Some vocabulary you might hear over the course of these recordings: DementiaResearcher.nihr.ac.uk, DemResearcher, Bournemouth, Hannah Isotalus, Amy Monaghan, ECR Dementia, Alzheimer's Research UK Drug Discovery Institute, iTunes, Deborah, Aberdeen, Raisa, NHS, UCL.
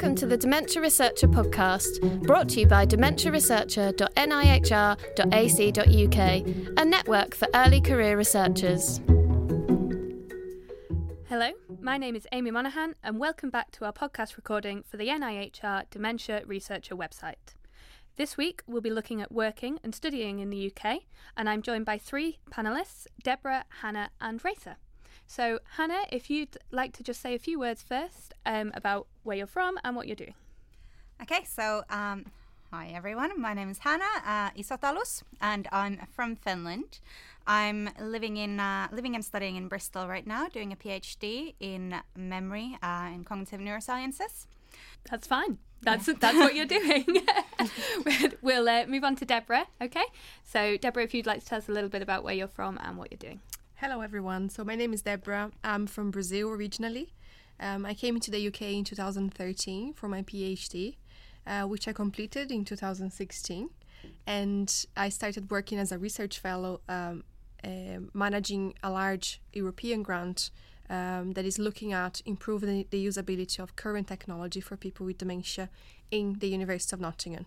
Welcome to the Dementia Researcher podcast, brought to you by DementiaResearcher.nihr.ac.uk, a network for early career researchers. Hello, my name is Amy Monaghan and welcome back to our podcast recording for the NIHR Dementia Researcher website. This week we'll be looking at working and studying in the UK, and I'm joined by three panellists, Deborah, Hannah and Raisa. So Hannah, if you'd like to just say a few words first about where you're from and what you're doing. Okay, so hi everyone, my name is Hannah Isotalus and I'm from Finland. I'm living and studying in Bristol right now, doing a PhD in memory and cognitive neurosciences. That's fine. That's what you're doing. We'll move on to Deborah, okay? So Deborah, if you'd like to tell us a little bit about where you're from and what you're doing. Hello everyone, so my name is Deborah. I'm from Brazil originally. I came into the UK in 2013 for my PhD, which I completed in 2016. And I started working as a research fellow, managing a large European grant that is looking at improving the usability of current technology for people with dementia in the University of Nottingham.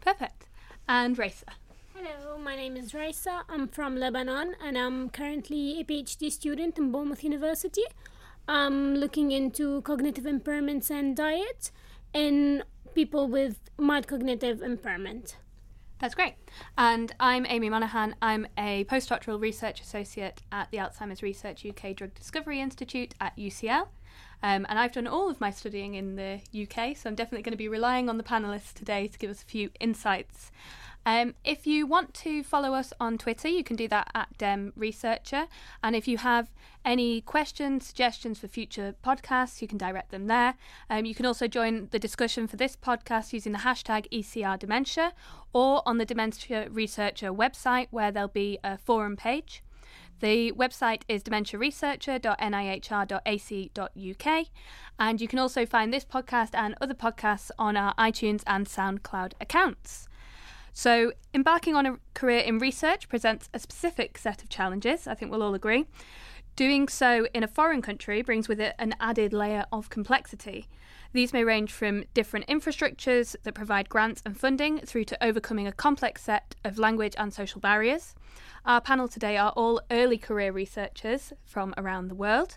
Perfect. And Raisa. Hello, my name is Raisa. I'm from Lebanon and I'm currently a PhD student in Bournemouth University. I'm looking into cognitive impairments and diet in people with mild cognitive impairment. That's great. And I'm Amy Monaghan. I'm a postdoctoral research associate at the Alzheimer's Research UK Drug Discovery Institute at UCL. And I've done all of my studying in the UK, so I'm definitely going to be relying on the panellists today to give us a few insights. If you want to follow us on Twitter, you can do that at DemResearcher. And if you have any questions, suggestions for future podcasts, you can direct them there. You can also join the discussion for this podcast using the hashtag ECR Dementia or on the Dementia Researcher website, where there'll be a forum page. The website is dementiaresearcher.nihr.ac.uk, and you can also find this podcast and other podcasts on our iTunes and SoundCloud accounts. So embarking on a career in research presents a specific set of challenges, I think we'll all agree. Doing so in a foreign country brings with it an added layer of complexity. These may range from different infrastructures that provide grants and funding through to overcoming a complex set of language and social barriers. Our panel today are all early career researchers from around the world.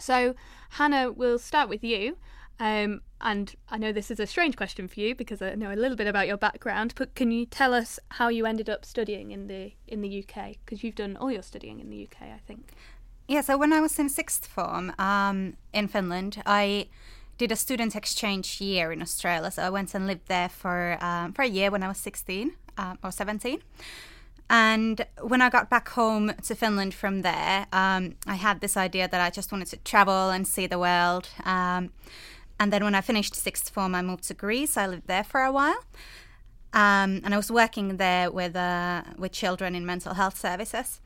So Hannah, we'll start with you. And I know this is a strange question for you because I know a little bit about your background, but can you tell us how you ended up studying in the UK? Because you've done all your studying in the UK, I think. Yeah, so when I was in sixth form in Finland, I did a student exchange year in Australia. So I went and lived there for a year when I was 16 or 17. And when I got back home to Finland from there, I had this idea that I just wanted to travel and see the world. And then when I finished sixth form, I moved to Greece. I lived there for a while. And I was working there with children in mental health services.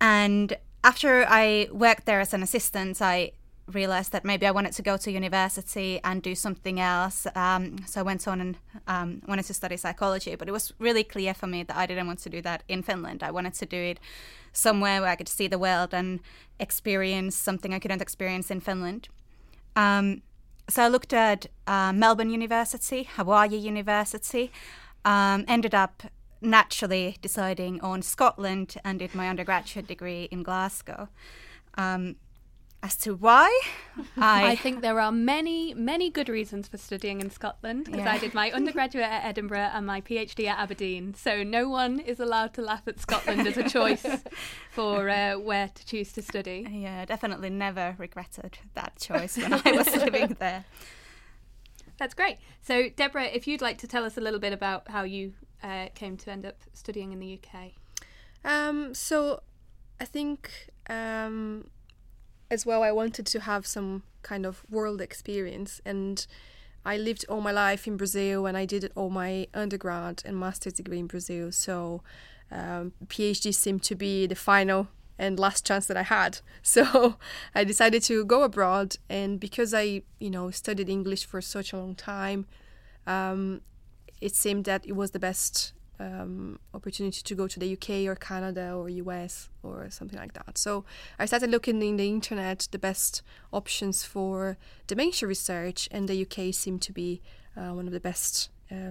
And after I worked there as an assistant, I realised that maybe I wanted to go to university and do something else. So I went on and wanted to study psychology. But it was really clear for me that I didn't want to do that in Finland. I wanted to do it somewhere where I could see the world and experience something I couldn't experience in Finland. So I looked at Melbourne University, Hawaii University, ended up naturally deciding on Scotland and did my undergraduate degree in Glasgow. As to why? I think there are many, many good reasons for studying in Scotland because I did my undergraduate at Edinburgh and my PhD at Aberdeen. So no one is allowed to laugh at Scotland as a choice for where to choose to study. Yeah, definitely never regretted that choice when I was living there. That's great. So Deborah, if you'd like to tell us a little bit about how you came to end up studying in the UK. So I think... as well, I wanted to have some kind of world experience, and I lived all my life in Brazil and I did all my undergrad and master's degree in Brazil, so PhD seemed to be the final and last chance that I had. So I decided to go abroad, and because I studied English for such a long time, it seemed that it was the best opportunity to go to the UK or Canada or US or something like that. So I started looking in the internet the best options for dementia research, and the UK seemed to be one of the best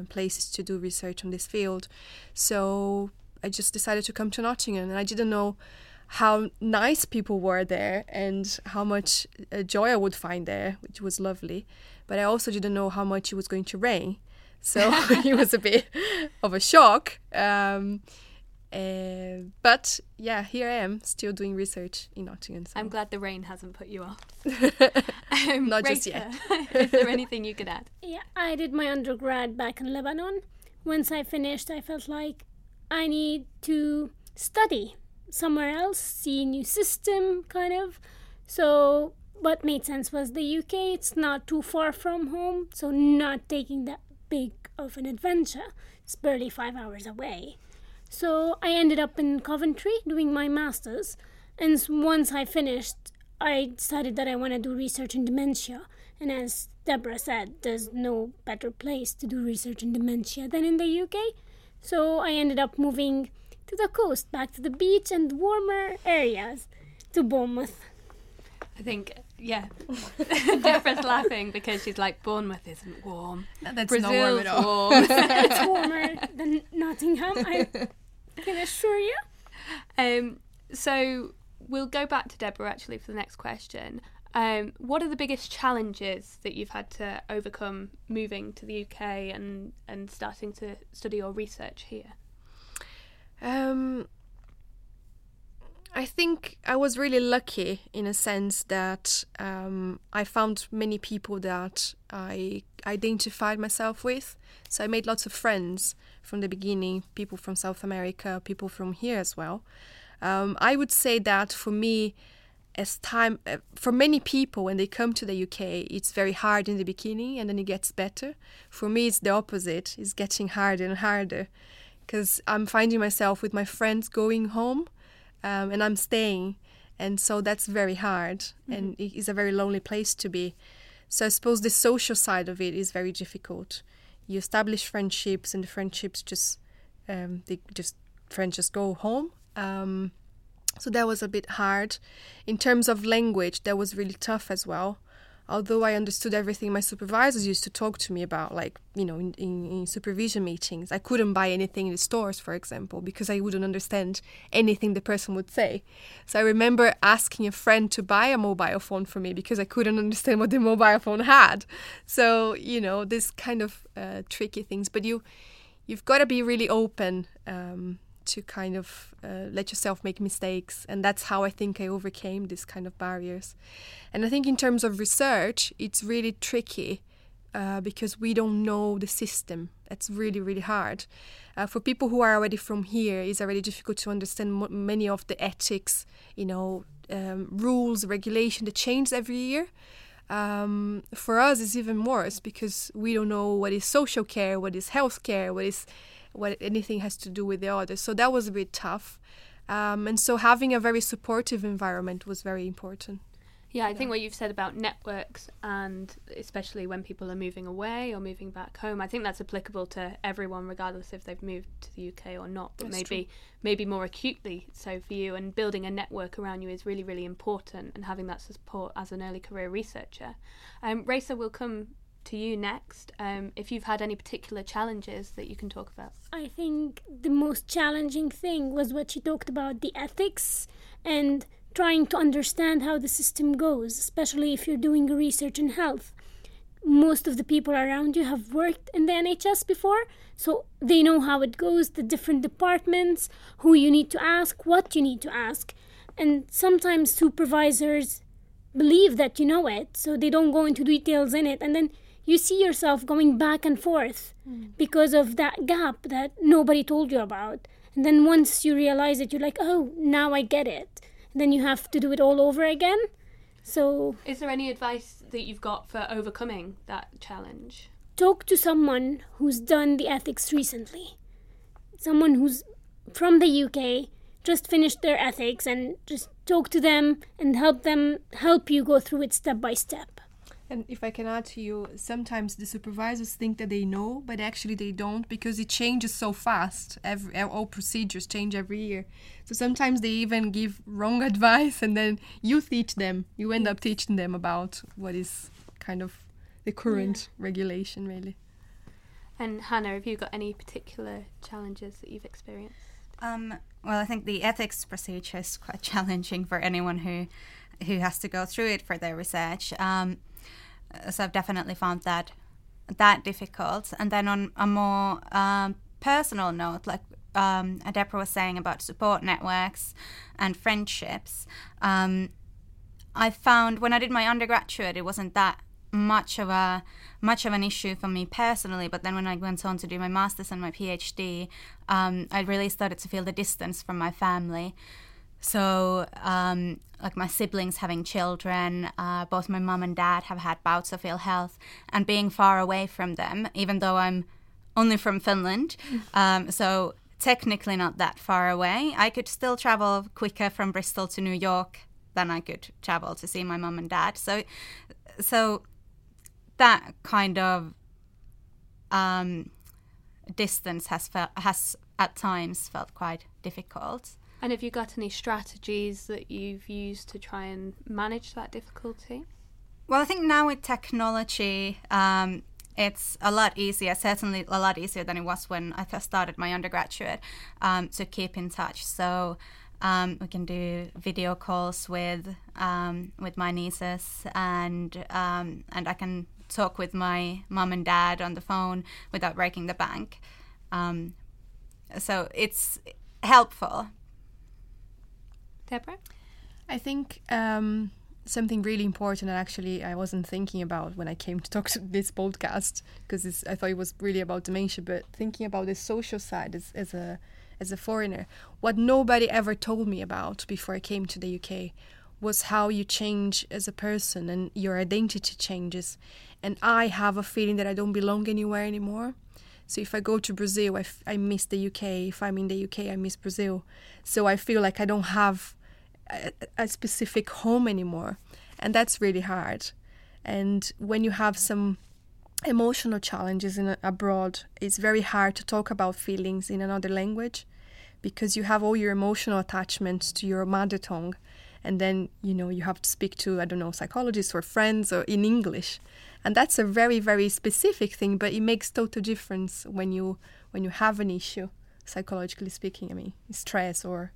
places to do research on this field. So I just decided to come to Nottingham, and I didn't know how nice people were there and how much joy I would find there, which was lovely. But I also didn't know how much it was going to rain. So it was a bit of a shock. But yeah, here I am still doing research in Nottingham. So. I'm glad the rain hasn't put you off. Not Raisa, just yet. Is there anything you could add? Yeah, I did my undergrad back in Lebanon. Once I finished, I felt like I need to study somewhere else, see new system, kind of. So what made sense was the UK. It's not too far from home, so not taking that big of an adventure. It's barely 5 hours away. So I ended up in Coventry doing my master's, and once I finished, I decided that I want to do research in dementia. And as Deborah said, there's no better place to do research in dementia than in the UK. So I ended up moving to the coast, back to the beach and warmer areas, to Bournemouth. I think, yeah, Deborah's laughing because she's like, Bournemouth isn't warm. No, that's Brazil's not warm at all. Warm. It's warmer than Nottingham, I can assure you. So we'll go back to Deborah actually for the next question. What are the biggest challenges that you've had to overcome moving to the UK and starting to study or research here? I think I was really lucky in a sense that I found many people that I identified myself with. So I made lots of friends from the beginning, people from South America, people from here as well. I would say that for me, for many people when they come to the UK, it's very hard in the beginning and then it gets better. For me, it's the opposite. It's getting harder and harder. Because I'm finding myself with my friends going home and I'm staying. And so that's very hard. Mm-hmm. And it's a very lonely place to be. So I suppose the social side of it is very difficult. You establish friendships and the friendships just, friends just go home. So that was a bit hard. In terms of language, that was really tough as well. Although I understood everything my supervisors used to talk to me about, like, you know, in supervision meetings, I couldn't buy anything in the stores, for example, because I wouldn't understand anything the person would say. So I remember asking a friend to buy a mobile phone for me because I couldn't understand what the mobile phone had. So, you know, this kind of tricky things. But you've got to be really open to kind of let yourself make mistakes. And that's how I think I overcame these kind of barriers. And I think in terms of research, it's really tricky because we don't know the system. It's really, really hard. For people who are already from here, it's already difficult to understand many of the ethics, you know, rules, regulation that change every year. For us, it's even worse because we don't know what is social care, what is health care, what anything has to do with the other. So that was a bit tough. And so having a very supportive environment was very important. Yeah, I think what you've said about networks, and especially when people are moving away or moving back home, I think that's applicable to everyone, regardless if they've moved to the UK or not, but maybe more acutely so for you. And building a network around you is really, really important, and having that support as an early career researcher. Raisa, will come to you next. If you've had any particular challenges that you can talk about. I think the most challenging thing was what you talked about, the ethics and trying to understand how the system goes, especially if you're doing research in health. Most of the people around you have worked in the NHS before, so they know how it goes, the different departments, who you need to ask, what you need to ask. And sometimes supervisors believe that you know it, so they don't go into details in it. And then you see yourself going back and forth because of that gap that nobody told you about. And then once you realize it, you're like, oh, now I get it. And then you have to do it all over again. So is there any advice that you've got for overcoming that challenge? Talk to someone who's done the ethics recently. Someone who's from the UK, just finished their ethics, and just talk to them and help you go through it step by step. And if I can add to you, sometimes the supervisors think that they know, but actually they don't, because it changes so fast. All procedures change every year. So sometimes they even give wrong advice, and then you end up teaching them about what is kind of the current regulation, really. And Hannah, have you got any particular challenges that you've experienced? Well, I think the ethics procedure is quite challenging for anyone who has to go through it for their research. So I've definitely found that difficult. And then on a more personal note, like Deborah was saying about support networks and friendships, I found when I did my undergraduate, it wasn't that much of an issue for me personally, but then when I went on to do my master's and my PhD, I really started to feel the distance from my family. So, like my siblings having children, both my mum and dad have had bouts of ill health, and being far away from them, even though I'm only from Finland, so technically not that far away. I could still travel quicker from Bristol to New York than I could travel to see my mum and dad. So that kind of distance has at times felt quite difficult. And have you got any strategies that you've used to try and manage that difficulty? Well, I think now with technology, it's a lot easier, certainly a lot easier than it was when I first started my undergraduate, to keep in touch. So we can do video calls with my nieces, and I can talk with my mum and dad on the phone without breaking the bank. So it's helpful. Deborah? I think something really important, and actually I wasn't thinking about when I came to talk to this podcast, because I thought it was really about dementia, but thinking about the social side as a foreigner. What nobody ever told me about before I came to the UK was how you change as a person and your identity changes. And I have a feeling that I don't belong anywhere anymore. So if I go to Brazil, I miss the UK. If I'm in the UK, I miss Brazil. So I feel like I don't have a specific home anymore. And that's really hard. And when you have some emotional challenges abroad, it's very hard to talk about feelings in another language, because you have all your emotional attachments to your mother tongue. And then, you have to speak to, psychologists or friends or in English. And that's a very, very specific thing, but it makes total difference when you have an issue, psychologically speaking, stress or...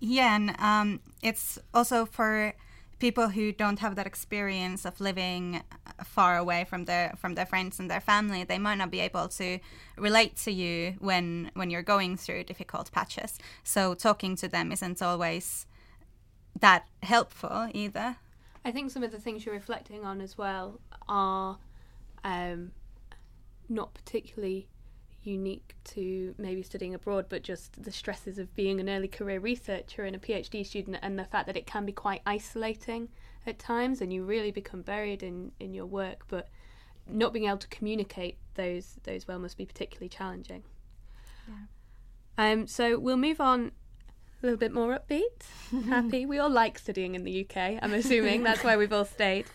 Yeah, and it's also for people who don't have that experience of living far away from their friends and their family. They might not be able to relate to you when you're going through difficult patches. So talking to them isn't always that helpful either. I think some of the things you're reflecting on as well are not particularly unique to maybe studying abroad, but just the stresses of being an early career researcher and a PhD student, and the fact that it can be quite isolating at times, and you really become buried in your work, but not being able to communicate those well must be particularly challenging. Yeah. So we'll move on. A little bit more upbeat, happy. We all like studying in the UK, I'm assuming. That's why we've all stayed.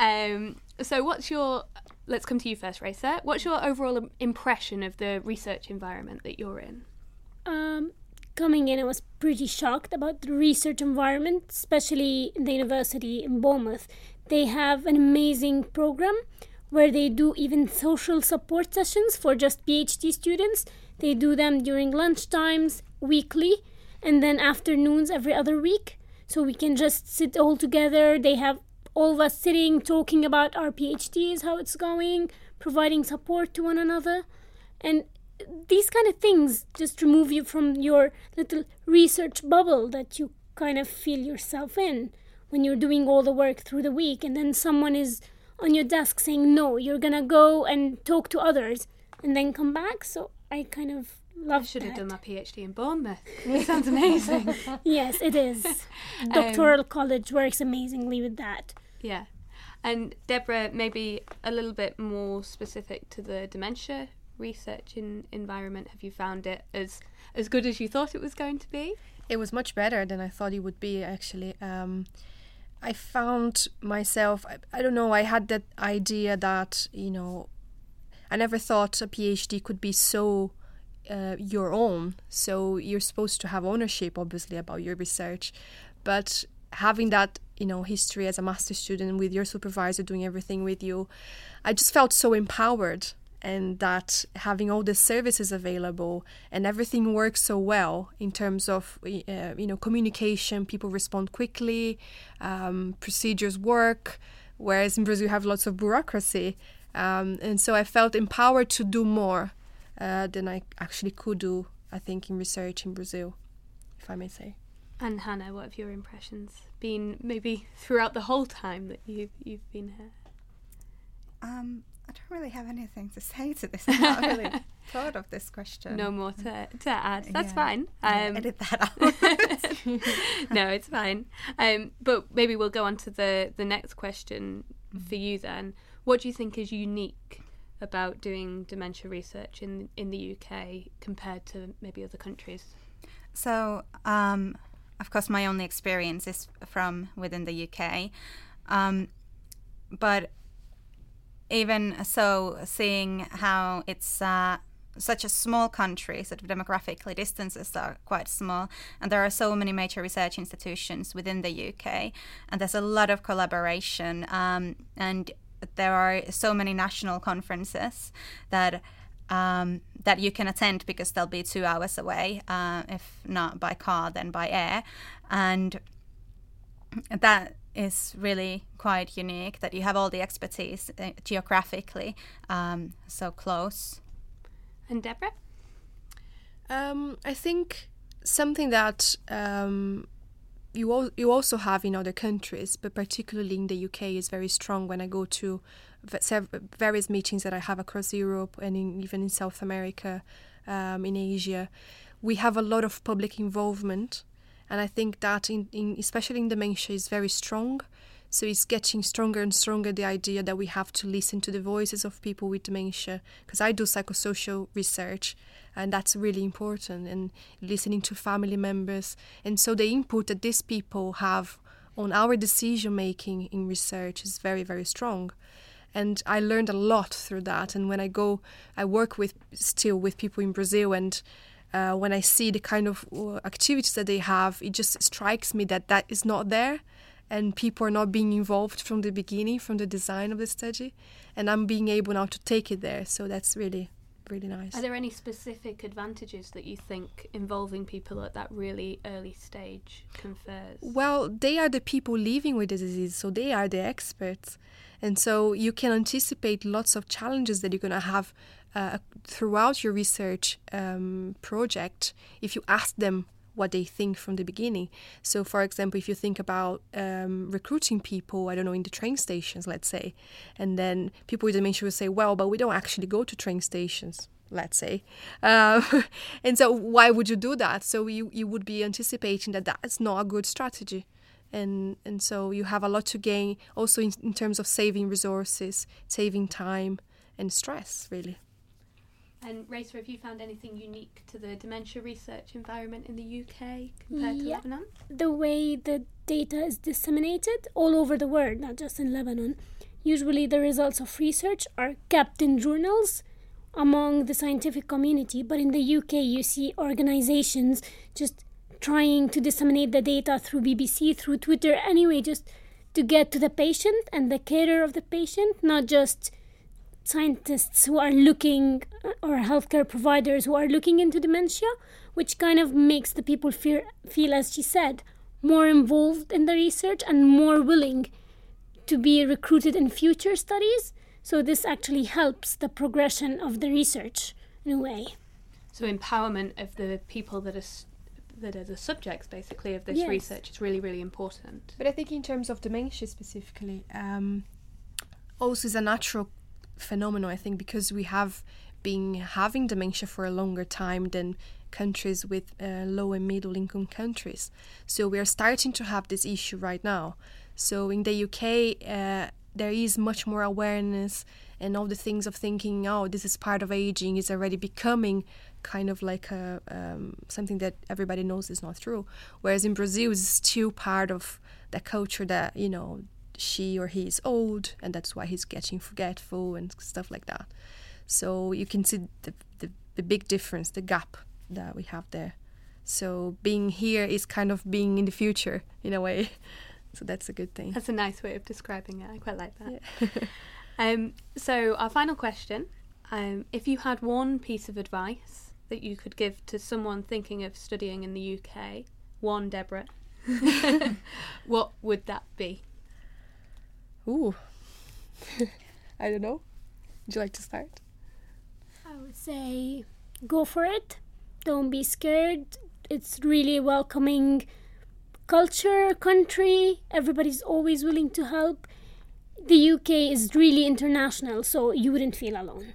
So let's come to you first, Raisa. What's your overall impression of the research environment that you're in? Coming in, I was pretty shocked about the research environment, especially in the university in Bournemouth. They have an amazing program where they do even social support sessions for just PhD students. They do them during lunchtimes, weekly, and then afternoons every other week, so we can just sit all together. They have all of us sitting, talking about our PhDs, how it's going, providing support to one another. And these kind of things just remove you from your little research bubble that you kind of feel yourself in when you're doing all the work through the week, and then someone is on your desk saying, no, you're gonna go and talk to others and then come back. So I kind of I should have done my PhD in Bournemouth. It sounds amazing. Yes, it is. Doctoral college works amazingly with that. Yeah. And Deborah, maybe a little bit more specific to the dementia research environment. Have you found it as good as you thought it was going to be? It was much better than I thought it would be, actually. I found myself, I don't know, I had that idea that, you know, I never thought a PhD could be so your own. So you're supposed to have ownership, obviously, about your research. But having that, you know, history as a master's student with your supervisor doing everything with you, I just felt so empowered. And that having all the services available and everything works so well in terms of, you know, communication, people respond quickly, procedures work, whereas in Brazil you have lots of bureaucracy. And so I felt empowered to do more than I actually could do, I think, in research in Brazil, if I may say. And Hannah, what have your impressions been maybe throughout the whole time that you've been here? I don't really have anything to say to this. I've not really thought of this question. No more to add. That's fine. Edit that out. No, it's fine. But maybe we'll go on to the next question for you then. What do you think is unique about doing dementia research in the UK compared to maybe other countries? So, of course, my only experience is from within the UK. But even so, seeing how it's such a small country, sort of demographically distances are quite small, and there are so many major research institutions within the UK, and there's a lot of collaboration, and there are so many national conferences that you can attend because they'll be 2 hours away, if not by car, then by air, and that is really quite unique that you have all the expertise geographically so close. And Deborah? I think something that you also have in other countries, but particularly in the UK, is very strong when I go to various meetings that I have across Europe and even in South America, in Asia. We have a lot of public involvement. And I think that, especially in dementia, is very strong. So it's getting stronger and stronger, the idea that we have to listen to the voices of people with dementia. Because I do psychosocial research, and that's really important, and listening to family members. And so the input that these people have on our decision-making in research is very, very strong. And I learned a lot through that. And when I go, I work with people in Brazil, and when I see the kind of activities that they have, it just strikes me that is not there, and people are not being involved from the beginning, from the design of the study, and I'm being able now to take it there. So that's really, really nice. Are there any specific advantages that you think involving people at that really early stage confers? Well, they are the people living with the disease, so they are the experts. And so you can anticipate lots of challenges that you're going to have throughout your research project if you ask them what they think from the beginning. So, for example, if you think about recruiting people, I don't know, in the train stations, let's say, and then people with dementia will say, well, but we don't actually go to train stations, let's say. And so why would you do that? So you would be anticipating that's not a good strategy. And so you have a lot to gain also in terms of saving resources, saving time and stress, really. And Raisa, have you found anything unique to the dementia research environment in the UK compared to Lebanon? The way the data is disseminated all over the world, not just in Lebanon. Usually the results of research are kept in journals among the scientific community, but in the UK you see organisations just trying to disseminate the data through BBC, through Twitter, anyway, just to get to the patient and the carer of the patient, not just scientists who are looking, or healthcare providers who are looking into dementia, which kind of makes the people feel, as she said, more involved in the research and more willing to be recruited in future studies. So this actually helps the progression of the research in a way. So empowerment of the people that are the subjects, basically, of this research is really, really important. But I think in terms of dementia specifically, also is a natural phenomenon, I think, because we have been having dementia for a longer time than countries with low and middle income countries. So we are starting to have this issue right now. So in the UK, there is much more awareness, and all the things of thinking, oh, this is part of aging, is already becoming kind of like a something that everybody knows is not true. Whereas in Brazil, it's still part of a culture that, you know, she or he is old and that's why he's getting forgetful and stuff like that. So you can see the big difference, the gap that we have there. So being here is kind of being in the future in a way. So that's a good thing. That's a nice way of describing it. I quite like that. Yeah. So our final question, if you had one piece of advice that you could give to someone thinking of studying in the UK, one Deborah, what would that be? Ooh, I don't know. Would you like to start? I would say go for it. Don't be scared. It's really a welcoming culture, country. Everybody's always willing to help. The UK is really international, so you wouldn't feel alone.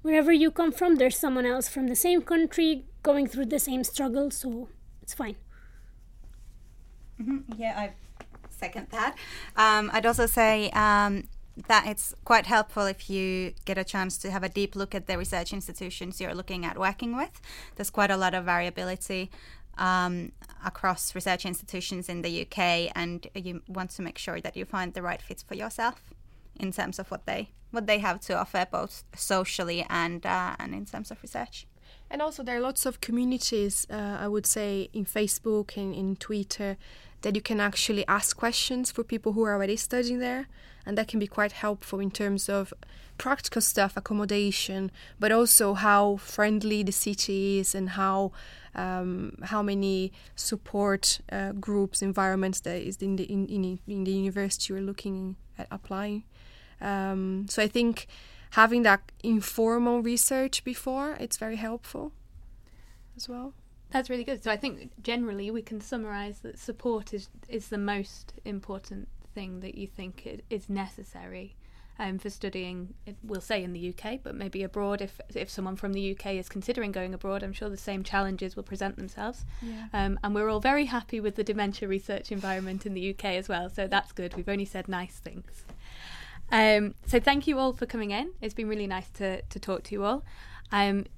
Wherever you come from, there's someone else from the same country going through the same struggle, so it's fine. Mm-hmm. Yeah, I second that. I'd also say that it's quite helpful if you get a chance to have a deep look at the research institutions you're looking at working with. There's quite a lot of variability across research institutions in the UK, and you want to make sure that you find the right fit for yourself in terms of what they have to offer, both socially and in terms of research. And also there are lots of communities, I would say, in Facebook and in Twitter, that you can actually ask questions for people who are already studying there. And that can be quite helpful in terms of practical stuff, accommodation, but also how friendly the city is and how many support groups, environments there is in the university you're looking at applying. So I think having that informal research before, it's very helpful as well. That's really good. So I think generally we can summarise that support is the most important thing that you think is necessary for studying, we'll say in the UK, but maybe abroad. If someone from the UK is considering going abroad, I'm sure the same challenges will present themselves. Yeah. And we're all very happy with the dementia research environment in the UK as well, so that's good. We've only said nice things. So thank you all for coming in. It's been really nice to talk to you all.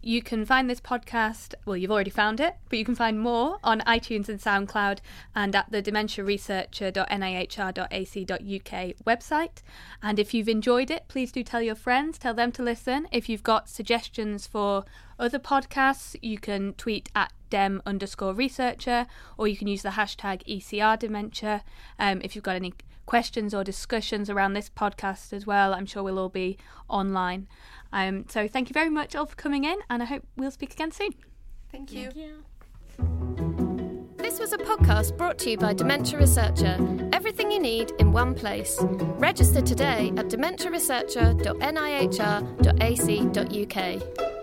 You can find this podcast, well, you've already found it, but you can find more on iTunes and SoundCloud and at the DementiaResearcher.nihr.ac.uk website. And if you've enjoyed it, please do tell your friends, tell them to listen. If you've got suggestions for other podcasts, you can tweet at @Dem_researcher, or you can use the hashtag ECR Dementia. If you've got any questions or discussions around this podcast as well, I'm sure we'll all be online. So thank you very much all for coming in, and I hope we'll speak again soon. Thank you. Thank you. This was a podcast brought to you by Dementia Researcher. Everything you need in one place. Register today at DementiaResearcher.nihr.ac.uk.